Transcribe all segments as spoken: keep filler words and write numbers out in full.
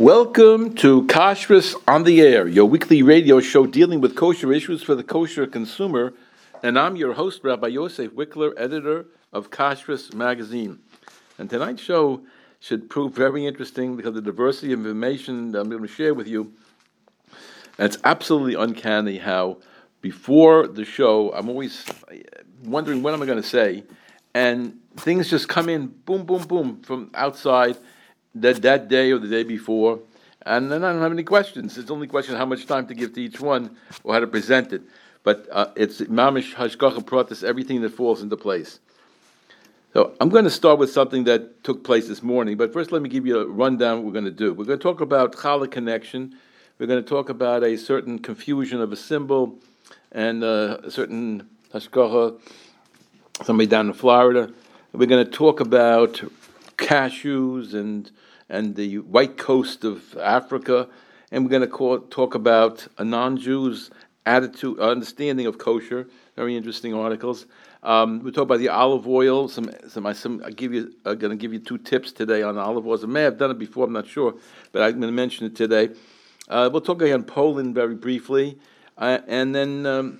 Welcome to Kashris on the Air, your weekly radio show dealing with kosher issues for the kosher consumer, and I'm your host, Rabbi Yosef Wickler, editor of Kashris Magazine. And tonight's show should prove very interesting because the diversity of information that I'm going to share with you, it's absolutely uncanny how before the show, I'm always wondering what am I going to say, and things just come in, boom, boom, boom, from outside, that that day or the day before, and then I don't have any questions. It's only a question of how much time to give to each one or how to present it. But uh, it's Mamish Hashgacha Pratis, everything that falls into place. So I'm going to start with something that took place this morning, but first let me give you a rundown of what we're going to do. We're going to talk about Challah Connection. We're going to talk about a certain confusion of a symbol and uh, a certain Hashgacha, somebody down in Florida. We're going to talk about cashews and and the white coast of Africa, and we're going to call, talk about a non-Jew's attitude, understanding of kosher. Very interesting articles. Um, we talk about the olive oil. Some some, some I give you. I'm going to give you two tips today on olive oils. I may have done it before. I'm not sure, but I'm going to mention it today. Uh, we'll talk again Poland very briefly, uh, and then um,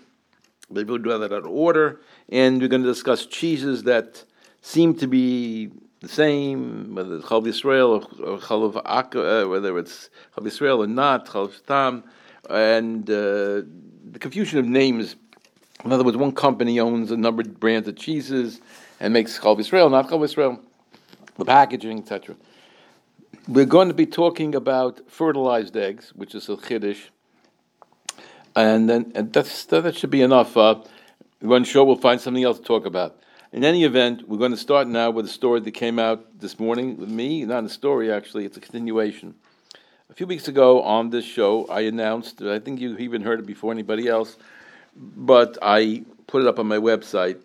we'll do that in order. And we're going to discuss cheeses that seem to be the same, whether it's Chalv Yisrael or Chalv Akka, uh, whether it's Chalv Yisrael or not, Chalv Tam, and uh, the confusion of names. In other words, one company owns a number of brands of cheeses and makes Chalv Yisrael, not Chalv Yisrael, the packaging, et cetera. We're going to be talking about fertilized eggs, which is a chiddush, and then and that's, that should be enough. Uh, one show we'll find something else to talk about. In any event, we're going to start now with a story that came out this morning with me. Not a story, actually. It's a continuation. A few weeks ago on this show, I announced, I think you even heard it before anybody else, but I put it up on my website,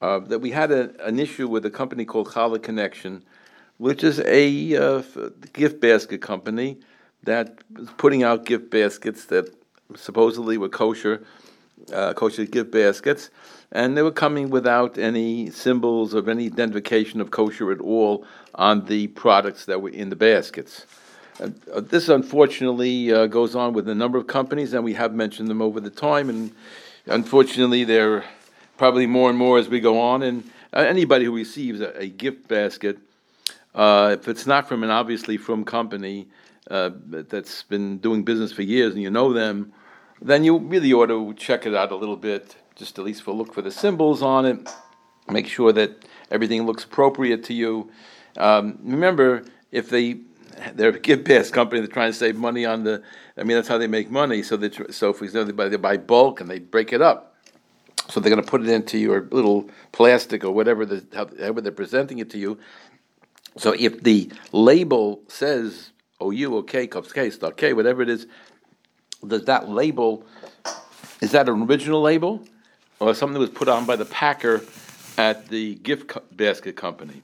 uh, that we had a, an issue with a company called Challah Connection, which is a uh, gift basket company that was putting out gift baskets that supposedly were kosher, uh, kosher gift baskets. And they were coming without any symbols of any identification of kosher at all on the products that were in the baskets. Uh, uh, this, unfortunately, uh, goes on with a number of companies, and we have mentioned them over the time. And unfortunately, they're probably more and more as we go on. And uh, anybody who receives a, a gift basket, uh, if it's not from an obviously from company uh, that's been doing business for years and you know them, then you really ought to check it out a little bit. Just at least for look for the symbols on it, make sure that everything looks appropriate to you. Um, remember, if they, they're a gift-basket company, they're trying to save money on the, I mean, that's how they make money. So, tr- so for example, they buy, they buy bulk and they break it up. So they're going to put it into your little plastic or whatever, the, however they're presenting it to you. So if the label says, oh, you, okay, cups, case, okay, whatever it is, does that label, is that an original label? Or something that was put on by the packer at the gift co- basket company.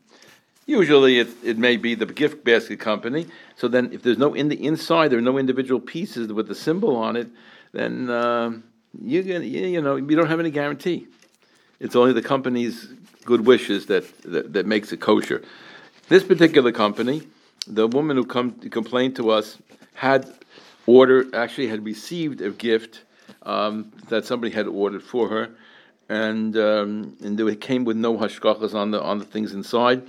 Usually it, it may be the gift basket company, so then if there's no in the inside, there are no individual pieces with the symbol on it, then uh, you can, you know, you don't have any guarantee. It's only the company's good wishes that, that, that makes it kosher. This particular company, the woman who come, complained to us had ordered, actually had received a gift um, that somebody had ordered for her, and um, and it came with no hashgachas on the on the things inside,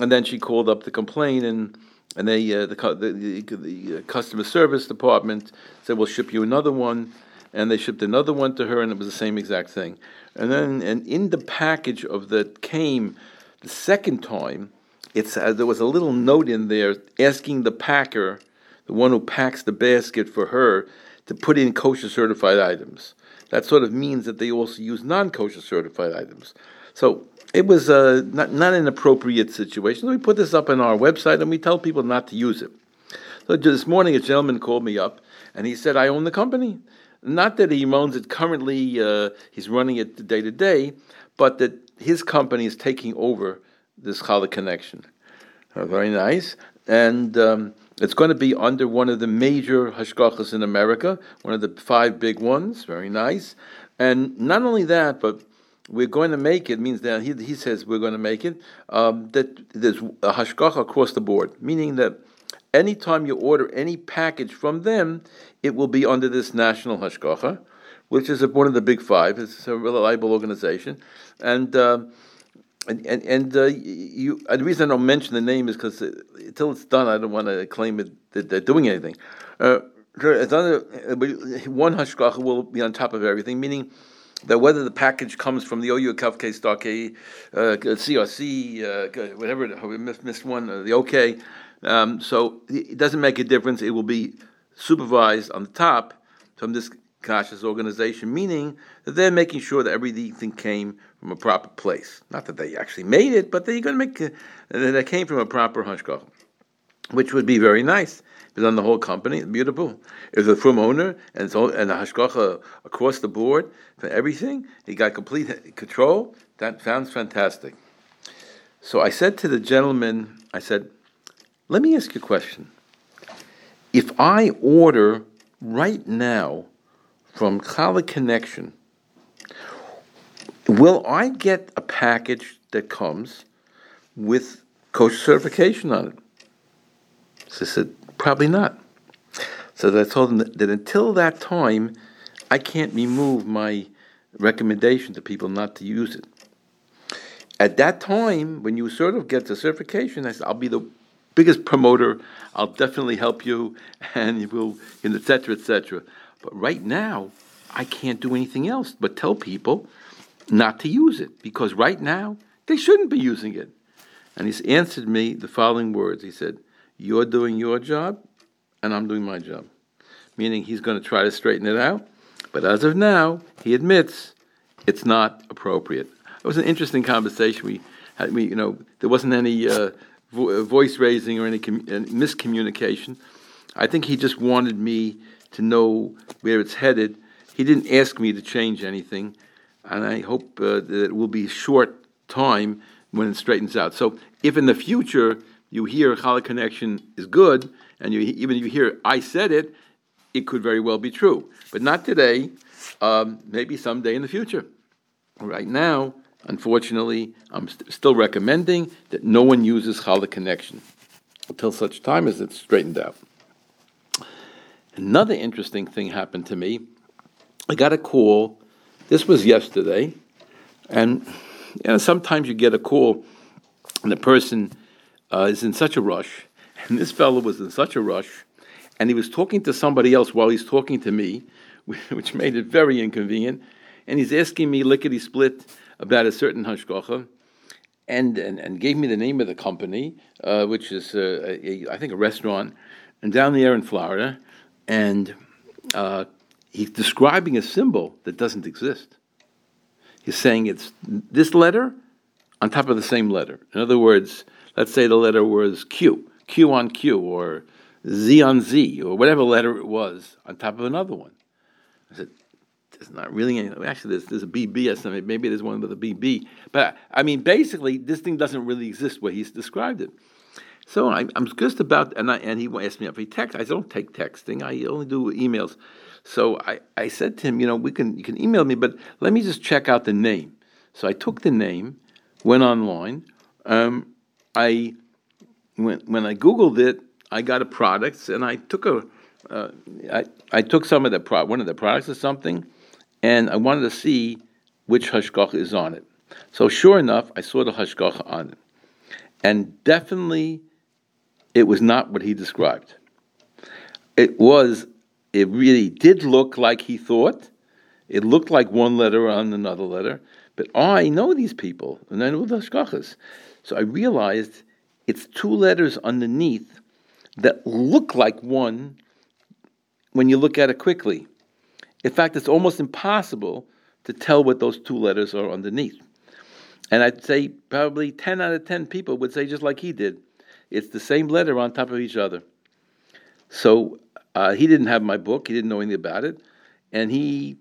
and then she called up to complain, and and they uh, the, the the customer service department said we'll ship you another one, and they shipped another one to her, and it was the same exact thing, and then and in the package of that came the second time, it's uh, there was a little note in there asking the packer, the one who packs the basket for her, to put in kosher certified items. That sort of means that they also use non-kosher certified items. So it was uh, not, not an appropriate situation. We put this up on our website and we tell people not to use it. So this morning a gentleman called me up and he said, I own the company. Not that he owns it currently, uh, he's running it day to day, but that his company is taking over this Challah Connection. Uh, very nice. And um, it's going to be under one of the major hashgachas in America, one of the five big ones. Very nice. And not only that, but we're going to make it, means that he, he says we're going to make it, um, that there's a hashgacha across the board, meaning that anytime you order any package from them, it will be under this national hashgacha, which is one of the big five. It's a reliable organization, and uh, and and, and uh, you. And the reason I don't mention the name is because it, until it's done, I don't want to claim it, that they're doing anything. Uh, another, one hashgacha will be on top of everything, meaning that whether the package comes from the O U, K, Star K, uh, C R C, uh, whatever, we missed, missed one, uh, the OK. Um, so it doesn't make a difference. It will be supervised on the top from this Kosher's organization, meaning that they're making sure that everything came from a proper place. Not that they actually made it, but they're going to make it, that it came from a proper hashgacha, which would be very nice. It's on the whole company. It's beautiful. It's a firm owner, and it's all, and the hashgacha across the board for everything. He got complete control. That sounds fantastic. So I said to the gentleman, I said, let me ask you a question. If I order right now from Challah Connection, will I get a package that comes with kosher certification on it? So I said, probably not. So I told them that, that until that time, I can't remove my recommendation to people not to use it. At that time, when you sort of get the certification, I said, I'll be the biggest promoter. I'll definitely help you, and you will, and et cetera, et cetera. But right now, I can't do anything else but tell people not to use it, because right now, they shouldn't be using it. And he answered me the following words. He said, you're doing your job, and I'm doing my job. Meaning he's going to try to straighten it out, but as of now, he admits it's not appropriate. It was an interesting conversation. We had, we, you know, there wasn't any uh, vo- voice raising or any com- miscommunication. I think he just wanted me to know where it's headed. He didn't ask me to change anything, and I hope uh, that it will be a short time when it straightens out. So if in the future you hear Challah Connection is good, and you, even if you hear I said it, it could very well be true. But not today, um, maybe someday in the future. Right now, unfortunately, I'm st- still recommending that no one uses Challah Connection until such time as it's straightened out. Another interesting thing happened to me. I got a call. This was yesterday. And you know, sometimes you get a call and the person Uh, is in such a rush, and this fellow was in such a rush, and he was talking to somebody else while he's talking to me, which made it very inconvenient, and he's asking me lickety-split about a certain hashgacha, and, and, and gave me the name of the company, uh, which is, uh, a, a, I think, a restaurant, and down the air in Florida, and uh, he's describing a symbol that doesn't exist. He's saying it's this letter on top of the same letter. In other words, let's say the letter was Q, Q on Q, or Z on Z, or whatever letter it was, on top of another one. I said, there's not really any, actually there's, there's a B B or something, maybe there's one with a B B, but I mean, basically, this thing doesn't really exist where he's described it. So I, I'm just about, and, I, and he asked me if he texts. I don't take texting, I only do emails. So I, I said to him, you know, we can you can email me, but let me just check out the name. So I took the name, went online, um, I, when, when I Googled it, I got a product, and I took a, uh, I, I took some of the pro, one of the products or something, and I wanted to see which hashgacha is on it. So sure enough, I saw the hashgacha on it, and definitely, it was not what he described. It was, it really did look like he thought. It looked like one letter on another letter, but I know these people, and I know the hashgachas. So I realized it's two letters underneath that look like one when you look at it quickly. In fact, it's almost impossible to tell what those two letters are underneath. And I'd say probably ten out of ten people would say just like he did. It's the same letter on top of each other. So uh, he didn't have my book. He didn't know anything about it. And he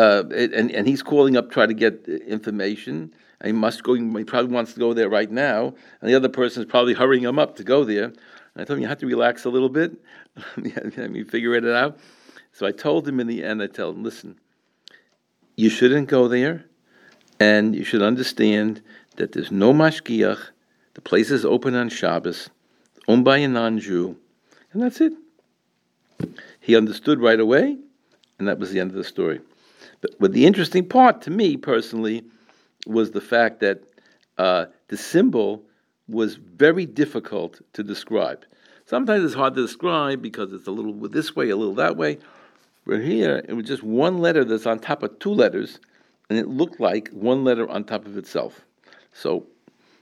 uh, and, and he's calling up trying to get information. He must go. He probably wants to go there right now, and the other person is probably hurrying him up to go there. And I told him, you have to relax a little bit. Let me figure it out. So I told him in the end, I told him, listen, you shouldn't go there, and you should understand that there's no mashgiach. The place is open on Shabbos, owned by a non-Jew. and that's it. He understood right away, and that was the end of the story. But, but the interesting part to me personally was the fact that uh, the symbol was very difficult to describe. Sometimes it's hard to describe because it's a little this way, a little that way. But here, it was just one letter that's on top of two letters, and it looked like one letter on top of itself. So,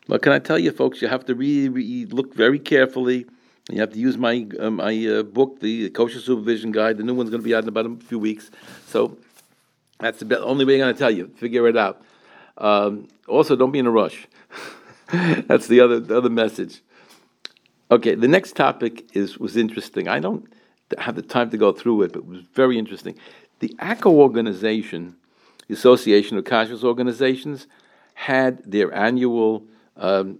what can I tell you, folks? You have to really, really look very carefully. You have to use my uh, my uh, book, the Kosher Supervision Guide. The new one's going to be out in about a few weeks. So, that's the only way I'm going to tell you. Figure it out. Um, also, don't be in a rush. That's the other the other message. Okay, the next topic is was interesting. I don't have the time to go through it, but it was very interesting. The Akka organization, the Association of Kosher's Organizations, had their annual um,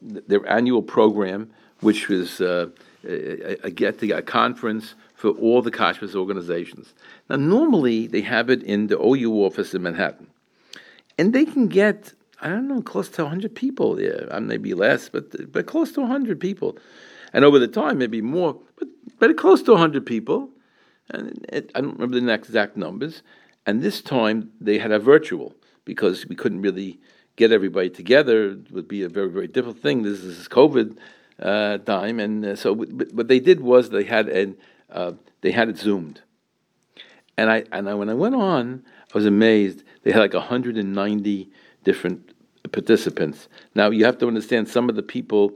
their annual program, which was uh, a, a get a conference for all the Kosher's organizations. Now, normally they have it in the O U office in Manhattan, and they can get, I don't know, close to one hundred people there. I maybe less, but but close to one hundred people, and over the time maybe more, but but close to one hundred people, and it, I don't remember the exact numbers. And this time they had a virtual because we couldn't really get everybody together. It would be a very, very difficult thing. This is COVID uh, time, and uh, so but what they did was they had an uh, they had it zoomed, and I and I, when I went on, I was amazed. They had like one hundred ninety different participants. Now you have to understand, some of the people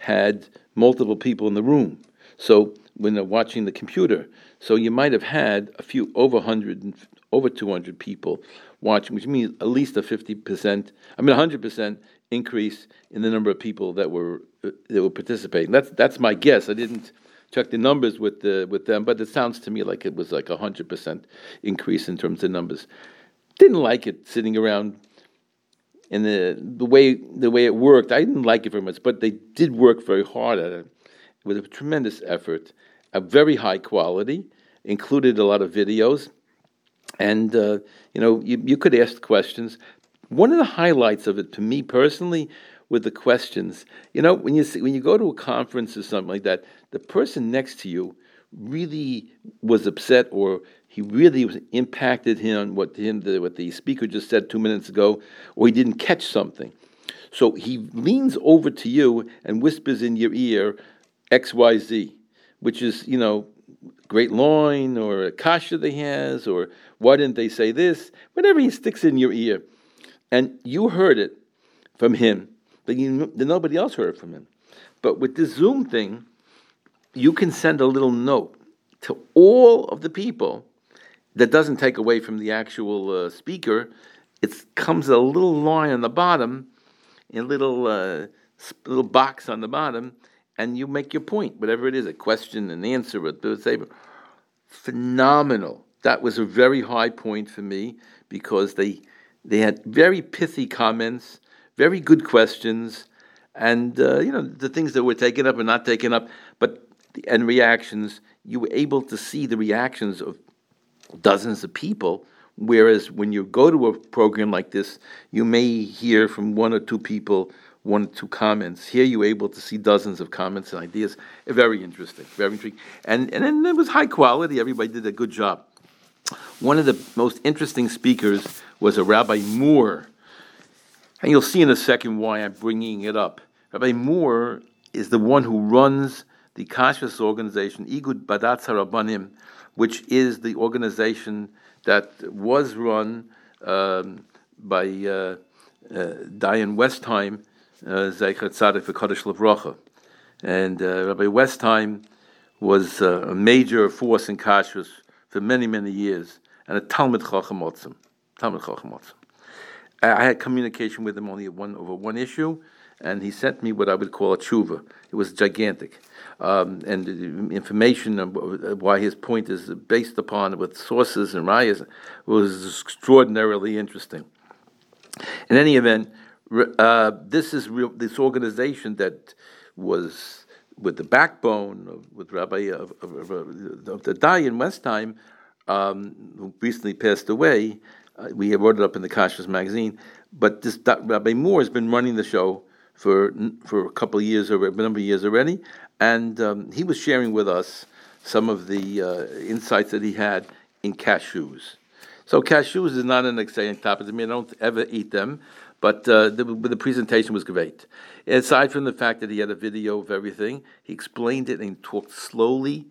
had multiple people in the room, so when they're watching the computer, so you might have had a few over one hundred, over two hundred people watching, which means at least a fifty percent, I mean one hundred percent increase in the number of people that were that were participating. That's that's my guess. I didn't check the numbers with the with them, but it sounds to me like it was like a one hundred percent increase in terms of numbers. Didn't like it sitting around. And the the way the way it worked, I didn't like it very much, but they did work very hard at it with a tremendous effort, a very high quality, included a lot of videos, and uh, you know you, you could ask questions. One of the highlights of it, to me personally, were the questions. You know, when you see, when you go to a conference or something like that, the person next to you really was upset, or he really was impacted him what him the, what the speaker just said two minutes ago, or he didn't catch something. So he leans over to you and whispers in your ear X, Y, Z, which is, you know, great loin or a kasha that he has, or why didn't they say this? Whatever he sticks in your ear. And you heard it from him, but you, nobody else heard it from him. But with this Zoom thing, you can send a little note to all of the people. That doesn't take away from the actual uh, speaker. It comes a little line on the bottom, a little uh, little box on the bottom, and you make your point, whatever it is, a question, an answer, a saber. Phenomenal. That was a very high point for me because they they had very pithy comments, very good questions, and uh, you know the things that were taken up and not taken up, but and reactions. You were able to see the reactions of dozens of people, whereas when you go to a program like this, you may hear from one or two people, one or two comments. Here you're able to see dozens of comments and ideas. Very interesting, very intriguing. And, and and it was high quality. Everybody did a good job. One of the most interesting speakers was a Rabbi Moore. And you'll see in a second why I'm bringing it up. Rabbi Moore is the one who runs the Kashris organization, Igud Badatz HaRabanim, which is the organization that was run um, by uh, uh, Dayan Westheim, Zecher Tzaddik V'Kodesh Levrocha. And uh, Rabbi Westheim was uh, a major force in Kashrus for many, many years, and a Talmid Chacham Otzim. Talmid Chacham Otzim. I had communication with him only one, over one issue, and he sent me what I would call a tshuva. It was gigantic. Um, and the information of why his point is based upon with sources and rayas was extraordinarily interesting. In any event, uh, this is real, this organization that was with the backbone of, with Rabbi of, of, of the Dayan Westheim, um, who recently passed away. Uh, we wrote it up in the Kashris Magazine. But this Rabbi Moore has been running the show for for a couple of years or a number of years already, And um, he was sharing with us some of the uh, insights that he had in cashews. So cashews is not an exciting topic to me. I don't ever eat them, but uh, the, the presentation was great. Aside from the fact that he had a video of everything, he explained it and talked slowly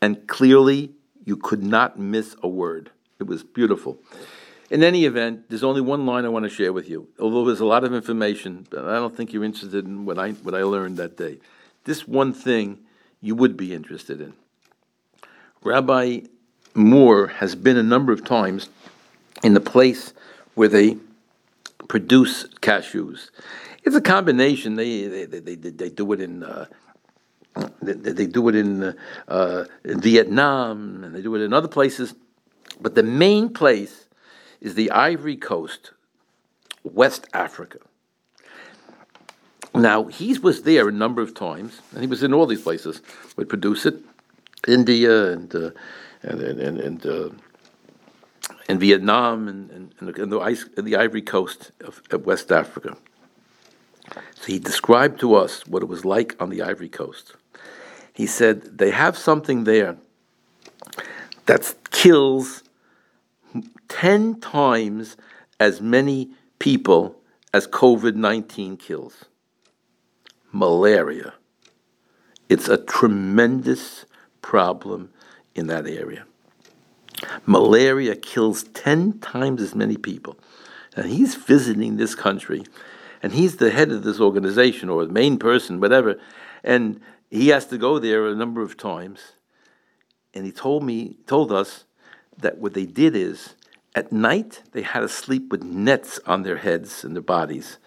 and clearly. You could not miss a word. It was beautiful. In any event, there's only one line I want to share with you, although there's a lot of information, but I don't think you're interested in what I what I learned that day. This one thing you would be interested in. Rabbi Moore has been a number of times in the place where they produce cashews. It's a combination. They they they, they, they do it in. Uh, They, they do it in uh, Vietnam, and they do it in other places. But the main place is the Ivory Coast, West Africa. Now, he was there a number of times, and he was in all these places. Would produce it, India and uh, and and and, uh, and Vietnam and and, and, the, and, the, ice, and the Ivory Coast of, of West Africa. So he described to us what it was like on the Ivory Coast. He said, they have something there that kills ten times as many people as covid nineteen kills. Malaria. It's a tremendous problem in that area. Malaria kills ten times as many people. And he's visiting this country, and he's the head of this organization or the main person, whatever, and he has to go there a number of times. And he told me, told us that what they did is, at night, they had to sleep with nets on their heads and their bodies,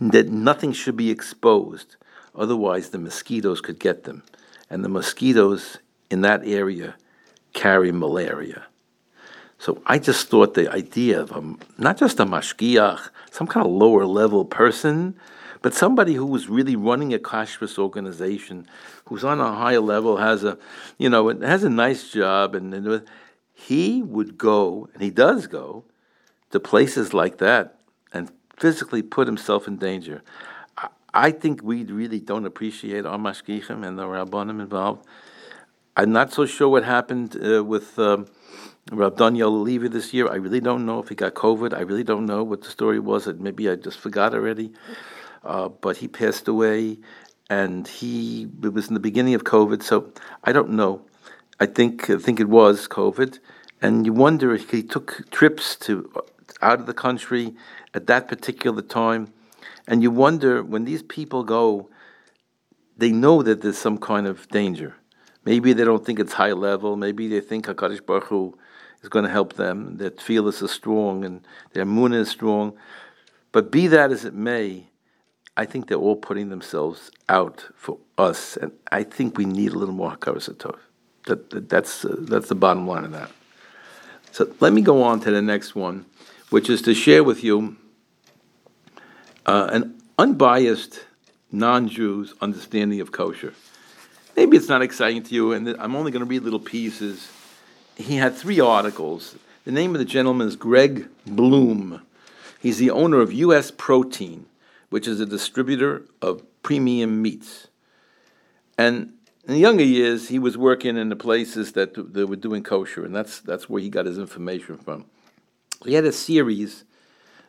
that nothing should be exposed. Otherwise, the mosquitoes could get them. And the mosquitoes in that area carry malaria. So I just thought the idea of a, not just a mashgiach, some kind of lower level person, but somebody who was really running a kosherist organization, who's on a higher level, has a, you know, has a nice job, and, and he would go, and he does go, to places like that and physically put himself in danger. I, I think we really don't appreciate our mashgichim and the rabbanim involved. I'm not so sure what happened uh, with um, Rav Daniel Oliva this year. I really don't know if he got COVID. I really don't know what the story was. Maybe I just forgot already. Uh, but he passed away, and he it was in the beginning of COVID, so I don't know. I think I think it was COVID, and you wonder if he took trips to out of the country at that particular time, and you wonder when these people go, they know that there's some kind of danger. Maybe they don't think it's high level. Maybe they think HaKadosh Baruch Hu is going to help them. Their tefillah is strong, and their emunah is strong. But be that as it may, I think they're all putting themselves out for us, and I think we need a little more hakaras tov. That, that that's uh, that's the bottom line of that. So let me go on to the next one, which is to share with you uh, an unbiased non-Jew's understanding of kosher. Maybe it's not exciting to you, and I'm only going to read little pieces. He had three articles. The name of the gentleman is Greg Bloom. He's the owner of U S Protein, which is a distributor of premium meats. And in the younger years, he was working in the places that, that were doing kosher, and that's that's where he got his information from. He had a series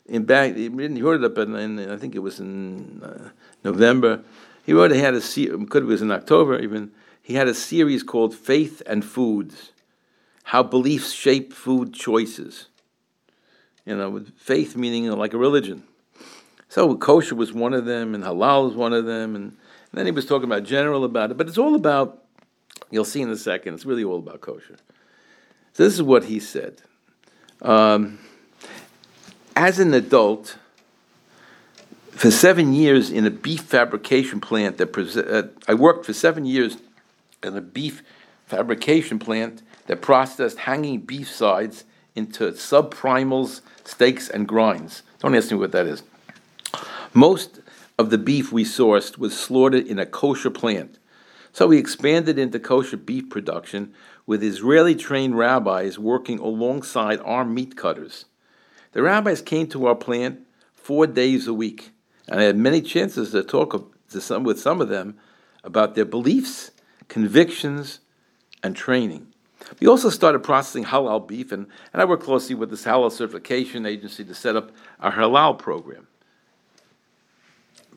in back. He wrote it up, in, in, I think it was in uh, November. He wrote he had a series. Could it was in October even. He had a series called "Faith and Foods: How Beliefs Shape Food Choices." You know, with faith meaning you know, like a religion. So kosher was one of them, and halal was one of them, and, and then he was talking about general about it. But it's all about, you'll see in a second, it's really all about kosher. So this is what he said. Um, as an adult, for seven years in a beef fabrication plant, that pre- uh, I worked for seven years in a beef fabrication plant that processed hanging beef sides into subprimals, steaks, and grinds. Don't ask me what that is. Most of the beef we sourced was slaughtered in a kosher plant. So he expanded into kosher beef production with Israeli-trained rabbis working alongside our meat cutters. The rabbis came to our plant four days a week, and I had many chances to talk to some, with some of them about their beliefs convictions, and training. We also started processing halal beef, and, and I worked closely with this halal certification agency to set up our halal program.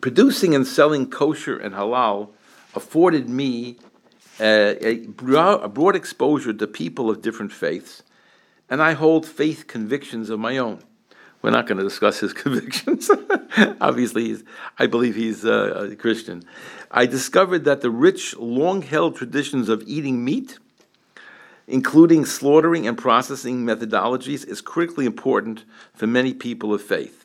Producing and selling kosher and halal afforded me uh, a, broad, a broad exposure to people of different faiths, and I hold faith convictions of my own. We're not going to discuss his convictions. Obviously, he's, I believe he's uh, a Christian. I discovered that the rich, long-held traditions of eating meat, including slaughtering and processing methodologies, is critically important for many people of faith.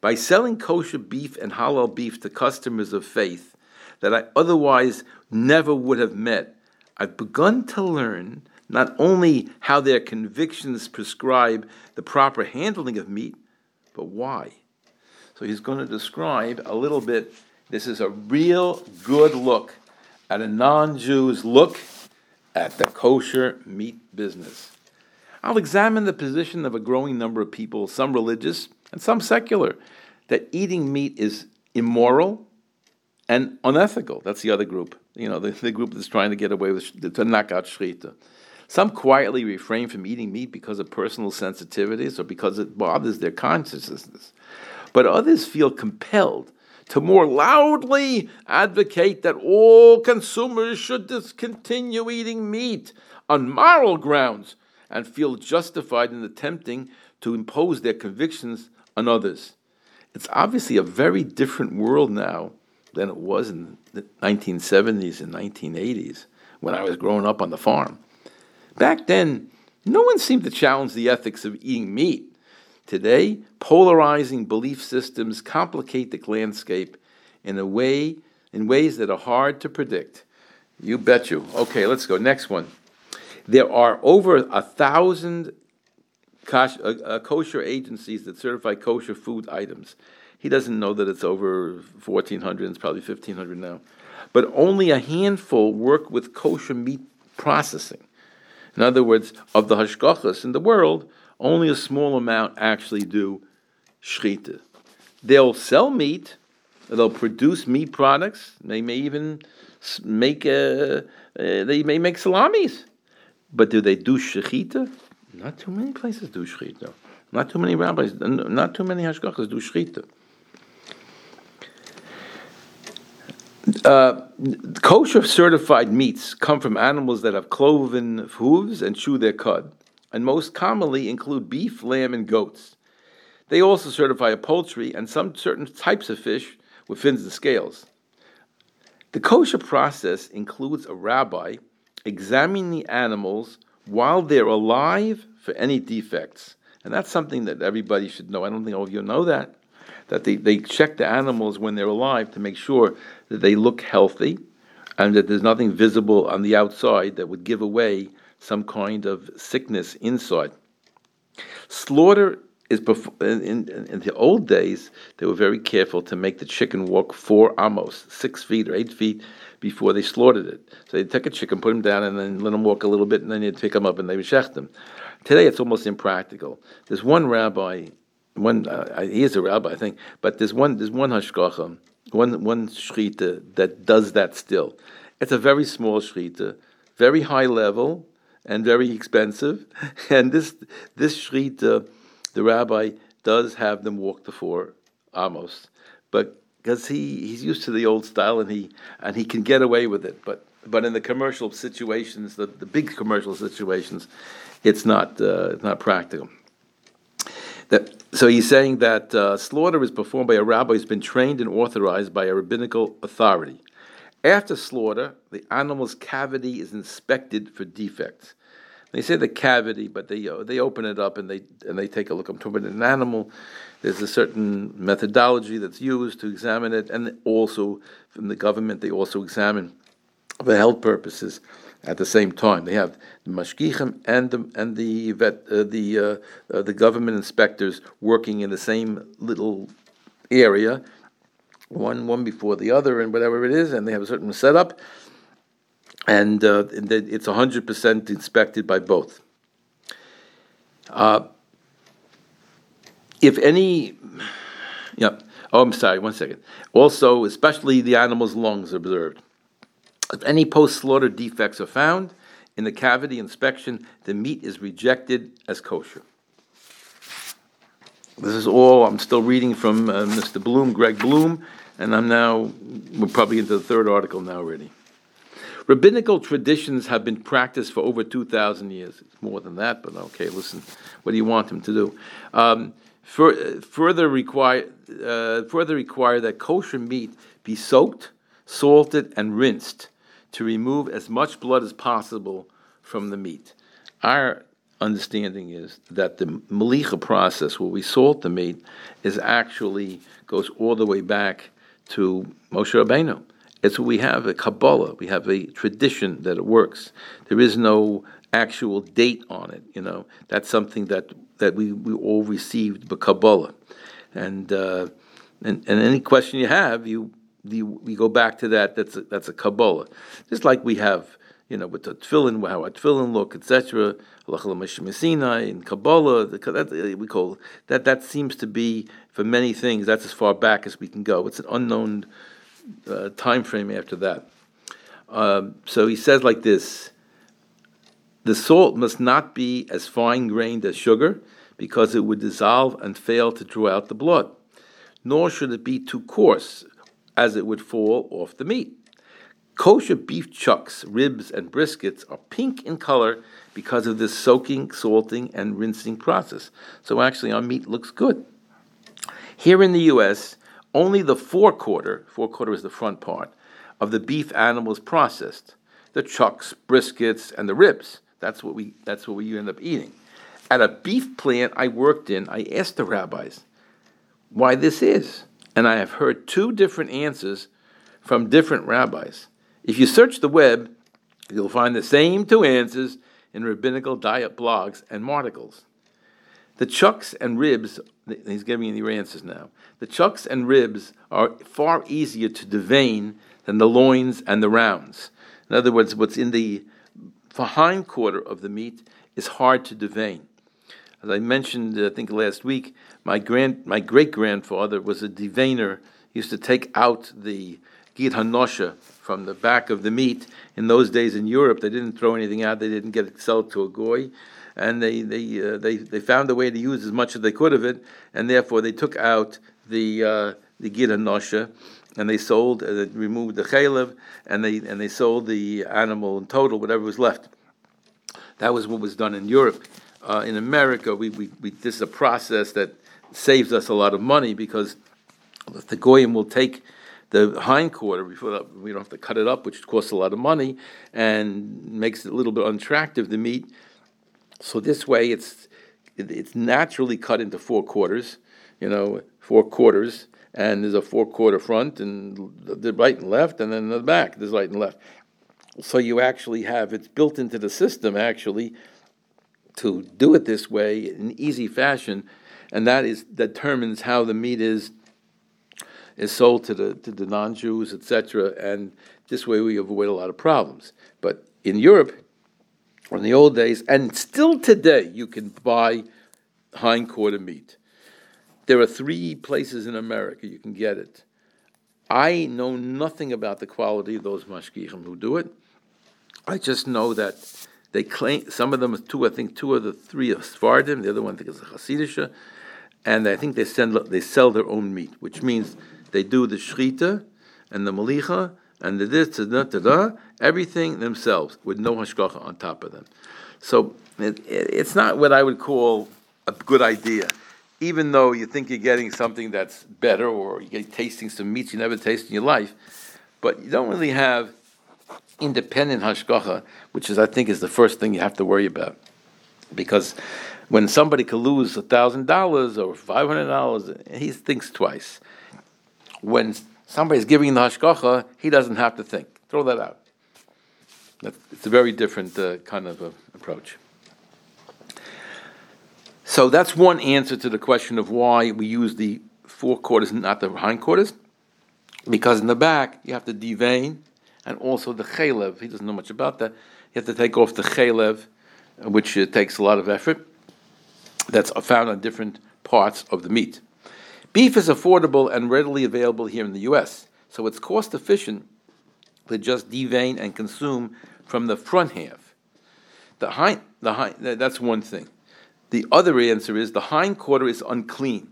By selling kosher beef and halal beef to customers of faith that I otherwise never would have met, I've begun to learn not only how their convictions prescribe the proper handling of meat, but why. So he's going to describe a little bit. This is a real good look at a non-Jew's look at the kosher meat business. I'll examine the position of a growing number of people, some religious and some secular, that eating meat is immoral and unethical. That's the other group, you know, the, the group that's trying to get away with, to knock out Shrita. Some quietly refrain from eating meat because of personal sensitivities or because it bothers their consciousness. But others feel compelled to more loudly advocate that all consumers should discontinue eating meat on moral grounds and feel justified in attempting to impose their convictions on others. It's obviously a very different world now than it was in the nineteen seventies and nineteen eighties when I was growing up on the farm. Back then, no one seemed to challenge the ethics of eating meat. Today, polarizing belief systems complicate the landscape in a way, in ways that are hard to predict. You bet you. Okay, let's go. Next one. There are over a thousand kosh, uh, uh, kosher agencies that certify kosher food items. He doesn't know that it's over fourteen hundred. It's probably fifteen hundred now. But only a handful work with kosher meat processing. In other words, of the hashgachas in the world, only a small amount actually do shechita. They'll sell meat, they'll produce meat products, they may even make a, uh, they may make salamis. But do they do shechita? Not too many places do shechita. Not too many rabbis, not too many hashgachas do shechita. Uh, kosher-certified meats come from animals that have cloven hooves and chew their cud, and most commonly include beef, lamb, and goats. They also certify poultry and some certain types of fish with fins and scales. The kosher process includes a rabbi examining the animals while they're alive for any defects. And that's something that everybody should know. I don't think all of you know that. that they, they check the animals when they're alive to make sure that they look healthy and that there's nothing visible on the outside that would give away some kind of sickness inside. Slaughter is, befo- in, in, in the old days, they were very careful to make the chicken walk four amos, six feet or eight feet, before they slaughtered it. So they'd take a chicken, put him down, and then let him walk a little bit, and then they'd pick him up and they would shecht him. Today it's almost impractical. There's one rabbi... One, uh, he is a rabbi, I think, but there's one, there's one hashgacha, one one shechita that does that still. It's a very small shechita, very high level, and very expensive. And this this shechita, the rabbi does have them walk the four amos, but because he, he's used to the old style and he and he can get away with it. But but in the commercial situations, the, the big commercial situations, it's not uh, it's not practical. That. So he's saying that uh, slaughter is performed by a rabbi who's been trained and authorized by a rabbinical authority. After slaughter, the animal's cavity is inspected for defects. They say the cavity, but they uh, they open it up and they and they take a look. I'm talking about an animal. There's a certain methodology that's used to examine it, and also from the government they also examine for health purposes. At the same time, they have the mashgichim and the and the vet, uh, the uh, uh, the government inspectors working in the same little area, one one before the other, and whatever it is, and they have a certain setup, and, uh, and it's a hundred percent inspected by both. Uh, if any, yeah. Oh, I'm sorry. One second. Also, especially the animal's lungs are observed. If any post-slaughter defects are found in the cavity inspection, the meat is rejected as kosher. This is all, I'm still reading from uh, Mister Bloom, Greg Bloom, and I'm now, we're probably into the third article now already. Rabbinical traditions have been practiced for over two thousand years. It's more than that, but okay, listen, what do you want them to do? Um, fur- further, require, uh, further require that kosher meat be soaked, salted, and rinsed to remove as much blood as possible from the meat. Our understanding is that the melicha process, where we salt the meat, is actually goes all the way back to Moshe Rabbeinu. It's what we have, a Kabbalah. We have a tradition that it works. There is no actual date on it. You know, that's something that, that we, we all received, but Kabbalah. And, uh, and and any question you have, you you we go back to that. That's a, that's a Kabbalah. Just like we have, you know, with the tefillin, how our tefillin look, et cetera. And Kabbalah, that we call that. That seems to be for many things. That's as far back as we can go. It's an unknown uh, time frame after that. Um, so he says like this: the salt must not be as fine grained as sugar, because it would dissolve and fail to draw out the blood. Nor should it be too coarse, as it would fall off the meat. Kosher beef chucks, ribs, and briskets are pink in color because of this soaking, salting, and rinsing process. So actually our meat looks good. Here in the U S, only the forequarter, forequarter is the front part, of the beef animal is processed. The chucks, briskets, and the ribs, that's what we that's what we end up eating. At a beef plant I worked in, I asked the rabbis why this is. And I have heard two different answers from different rabbis. If you search the web, you'll find the same two answers in rabbinical diet blogs and articles. The chucks and ribs, he's giving you the answers now, the chucks and ribs are far easier to devein than the loins and the rounds. In other words, what's in the hind quarter of the meat is hard to devein. As I mentioned, I think last week, my grand, my great-grandfather was a deveiner. He used to take out the gid hanosha from the back of the meat. In those days in Europe, they didn't throw anything out. They didn't get it sold to a goy. And they they, uh, they they found a way to use as much as they could of it. And therefore, they took out the uh, the gid hanosha, and they sold, uh, they removed the chalev, and they, and they sold the animal in total, whatever was left. That was what was done in Europe. Uh, in America, we, we, we this is a process that saves us a lot of money, because the goyim will take the hind quarter, we don't have to cut it up, which costs a lot of money and makes it a little bit unattractive, the meat. So this way, it's it's naturally cut into four quarters, you know, four quarters, and there's a four-quarter front, and the right and left, and then the back, there's right and left. So you actually have, it's built into the system, actually, to do it this way in an easy fashion, and that is determines how the meat is is sold to the to the non-Jews, et cetera, and this way we avoid a lot of problems. But in Europe, in the old days, and still today, you can buy hindquarter meat. There are three places in America you can get it. I know nothing about the quality of those mashgichim who do it. I just know that they claim, some of them, two, I think two of the three are Sfardim, the other one I think is a Hasidisha, and I think they send, they sell their own meat, which means they do the shechita and the melicha and the this, da, da, da, everything themselves with no hashgacha on top of them. So it, it, it's not what I would call a good idea. Even though you think you're getting something that's better, or you're tasting some meats you never tasted in your life, but you don't really have independent hashgacha, which is, I think, is the first thing you have to worry about. Because when somebody could lose one thousand dollars or five hundred dollars, he thinks twice. When somebody's giving the hashgacha, he doesn't have to think. Throw that out. That's, it's a very different uh, kind of uh, approach. So that's one answer to the question of why we use the fore quarters and not the hind quarters. Because in the back, you have to devein, and also the chalev. He doesn't know much about that. You have to take off the chalev, which uh, takes a lot of effort. That's found on different parts of the meat. Beef is affordable and readily available here in the U S, so it's cost efficient but just devein and consume from the front half. The hind, the hind, that's one thing. The other answer is the hind quarter is unclean,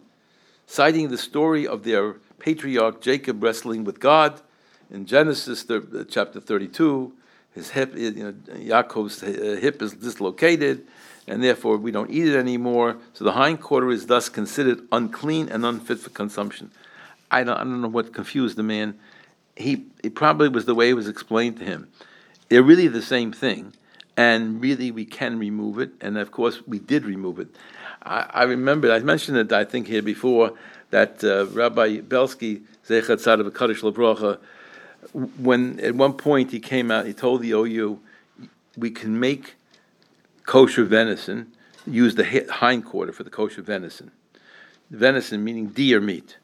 citing the story of their patriarch Jacob wrestling with God in Genesis chapter thirty-two. His hip, you know, Yaakov's hip is dislocated, and therefore we don't eat it anymore. So the hind quarter is thus considered unclean and unfit for consumption. I don't, I don't know what confused the man. He it probably was the way it was explained to him. They're really the same thing, and really we can remove it, and of course we did remove it. I, I remember, I mentioned it, I think, here before, that uh, Rabbi Belsky, Zecher Tzaddik Kadosh Lebracha, when at one point he came out, he told the O U, we can make kosher venison, use the hind quarter for the kosher venison. Venison meaning deer meat.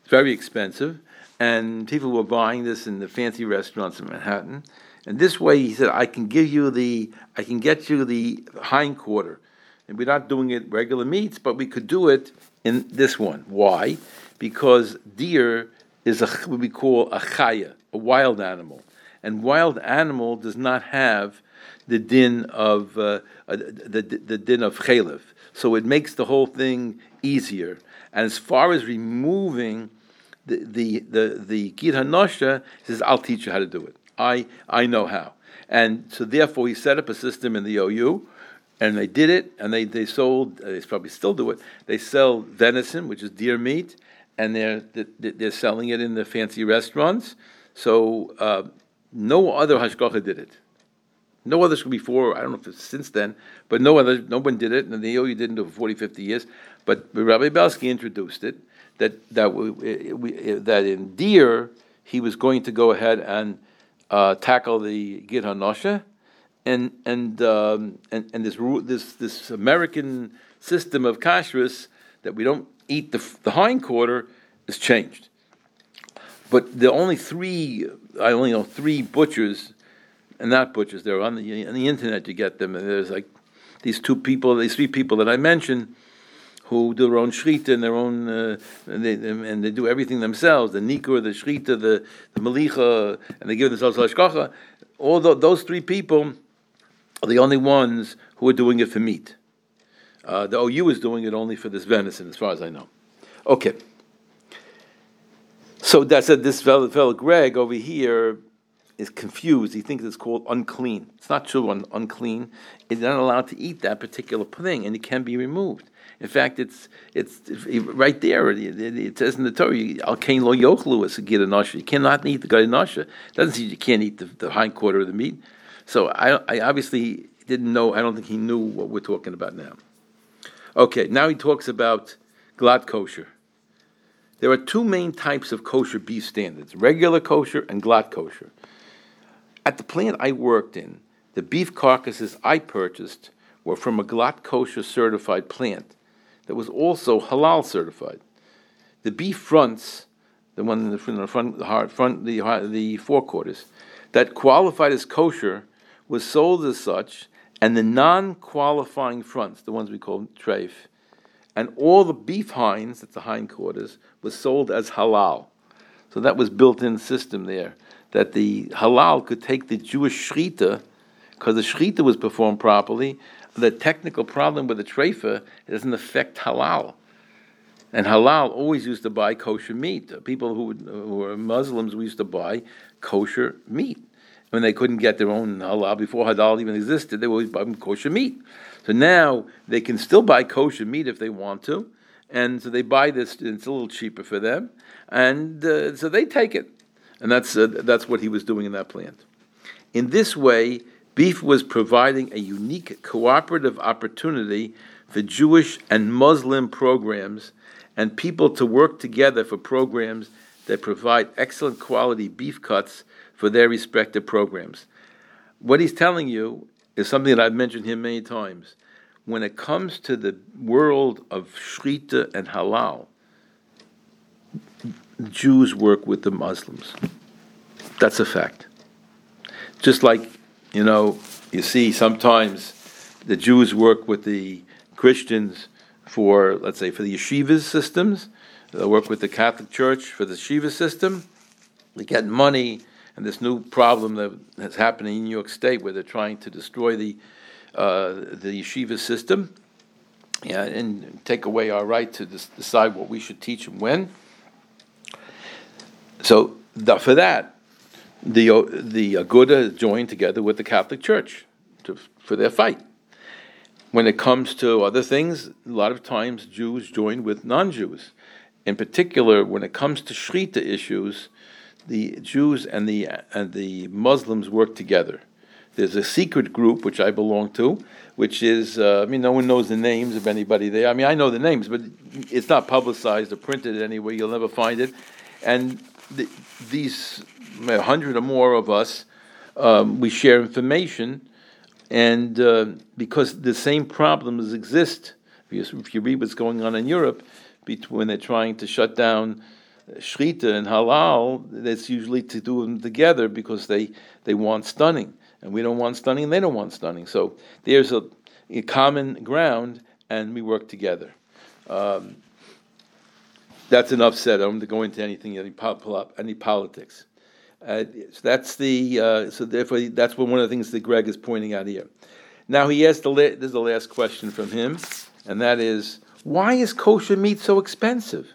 It's very expensive, and people were buying this in the fancy restaurants in Manhattan. And this way, he said, I can give you the, I can get you the hind quarter. And we're not doing it regular meats, but we could do it in this one. Why? Because deer is a, what we call a chaya, a wild animal. And wild animal does not have the din of uh, the, the, the din of chalev. So it makes the whole thing easier. And as far as removing the the the, the Gid Hanosha, he says, I'll teach you how to do it. I I know how. And so therefore he set up a system in the O U, and they did it, and they, they sold, they probably still do it, they sell venison, which is deer meat, and they're they're selling it in the fancy restaurants. So uh, no other hashgacha did it. No other school before, I don't know if it's since then, but no other, no one did it, and the O U didn't do it for forty, fifty years. But Rabbi Belsky introduced it, that that we, we, that in deer, he was going to go ahead and uh, tackle the Gid Hanosha, and and, um, and and this this this American system of kashrus that we don't eat the, the hind quarter is changed. But the only three, I only know three butchers, and not butchers, they're on the, on the internet, you get them, and there's like these two people, these three people that I mentioned, who do their own shrita and their own, uh, and, they, and they do everything themselves, the nikur, the shrita, the, the malicha, and they give themselves hashgacha. All the, those three people are the only ones who are doing it for meat. Uh, the O U is doing it only for this venison, as far as I know. Okay. So that's it. This fellow, fellow Greg over here is confused. He thinks it's called unclean. It's not true, un- unclean. It's not allowed to eat that particular thing, and it can be removed. In fact, it's it's, it's right there. It, it, it says in the Torah, Al Kain Lo Yochlu is a Gid Hanosha. You cannot eat the Gid Hanosha. It doesn't say you can't eat the, the hind quarter of the meat. So I, I obviously didn't know. I don't think he knew what we're talking about now. Okay, now he talks about glatt kosher. There are two main types of kosher beef standards, regular kosher and glatt kosher. At the plant I worked in, the beef carcasses I purchased were from a glatt kosher certified plant that was also halal certified. The beef fronts, the one in the front, the hard front, the the forequarters, that qualified as kosher was sold as such, and the non-qualifying fronts, the ones we call treif, and all the beef hinds, that's the hindquarters, was sold as halal. So that was built-in system there, that the halal could take the Jewish shrita, because the shrita was performed properly. The technical problem with the treifa, it doesn't affect halal. And halal always used to buy kosher meat. People who, would, who were Muslims, we used to buy kosher meat. When they couldn't get their own halal, before halal even existed, they were always buying kosher meat. So now they can still buy kosher meat if they want to, and so they buy this. And it's a little cheaper for them, and uh, so they take it, and that's uh, that's what he was doing in that plant. In this way, beef was providing a unique cooperative opportunity for Jewish and Muslim programs and people to work together for programs that provide excellent quality beef cuts for their respective programs. What he's telling you is something that I've mentioned here many times. When it comes to the world of shrita and halal, Jews work with the Muslims. That's a fact. Just like, you know, you see sometimes the Jews work with the Christians for, let's say, for the yeshivas systems. They work with the Catholic Church for the yeshiva system. They get money, and this new problem that has happened in New York State, where they're trying to destroy the uh, the yeshiva system yeah, and take away our right to dis- decide what we should teach and when. So the, for that, the the Aguda joined together with the Catholic Church to, for their fight. When it comes to other things, a lot of times Jews join with non-Jews. In particular, when it comes to Shrita issues, the Jews and the and the Muslims work together. There's a secret group, which I belong to, which is, uh, I mean, no one knows the names of anybody there. I mean, I know the names, but it's not publicized or printed anywhere. You'll never find it. And the, these a hundred or more of us, um, we share information. And uh, because the same problems exist, if you, if you read what's going on in Europe, when they're trying to shut down Shrita and Halal, that's usually to do them together because they, they want stunning. And we don't want stunning, and they don't want stunning. So there's a, a common ground, and we work together. Um, that's enough said. I don't want to go into anything, any, pop, any politics. Uh, so that's the uh, so therefore that's one of the things that Greg is pointing out here. Now he asked the la- this is the last question from him, and that is, why is kosher meat so expensive?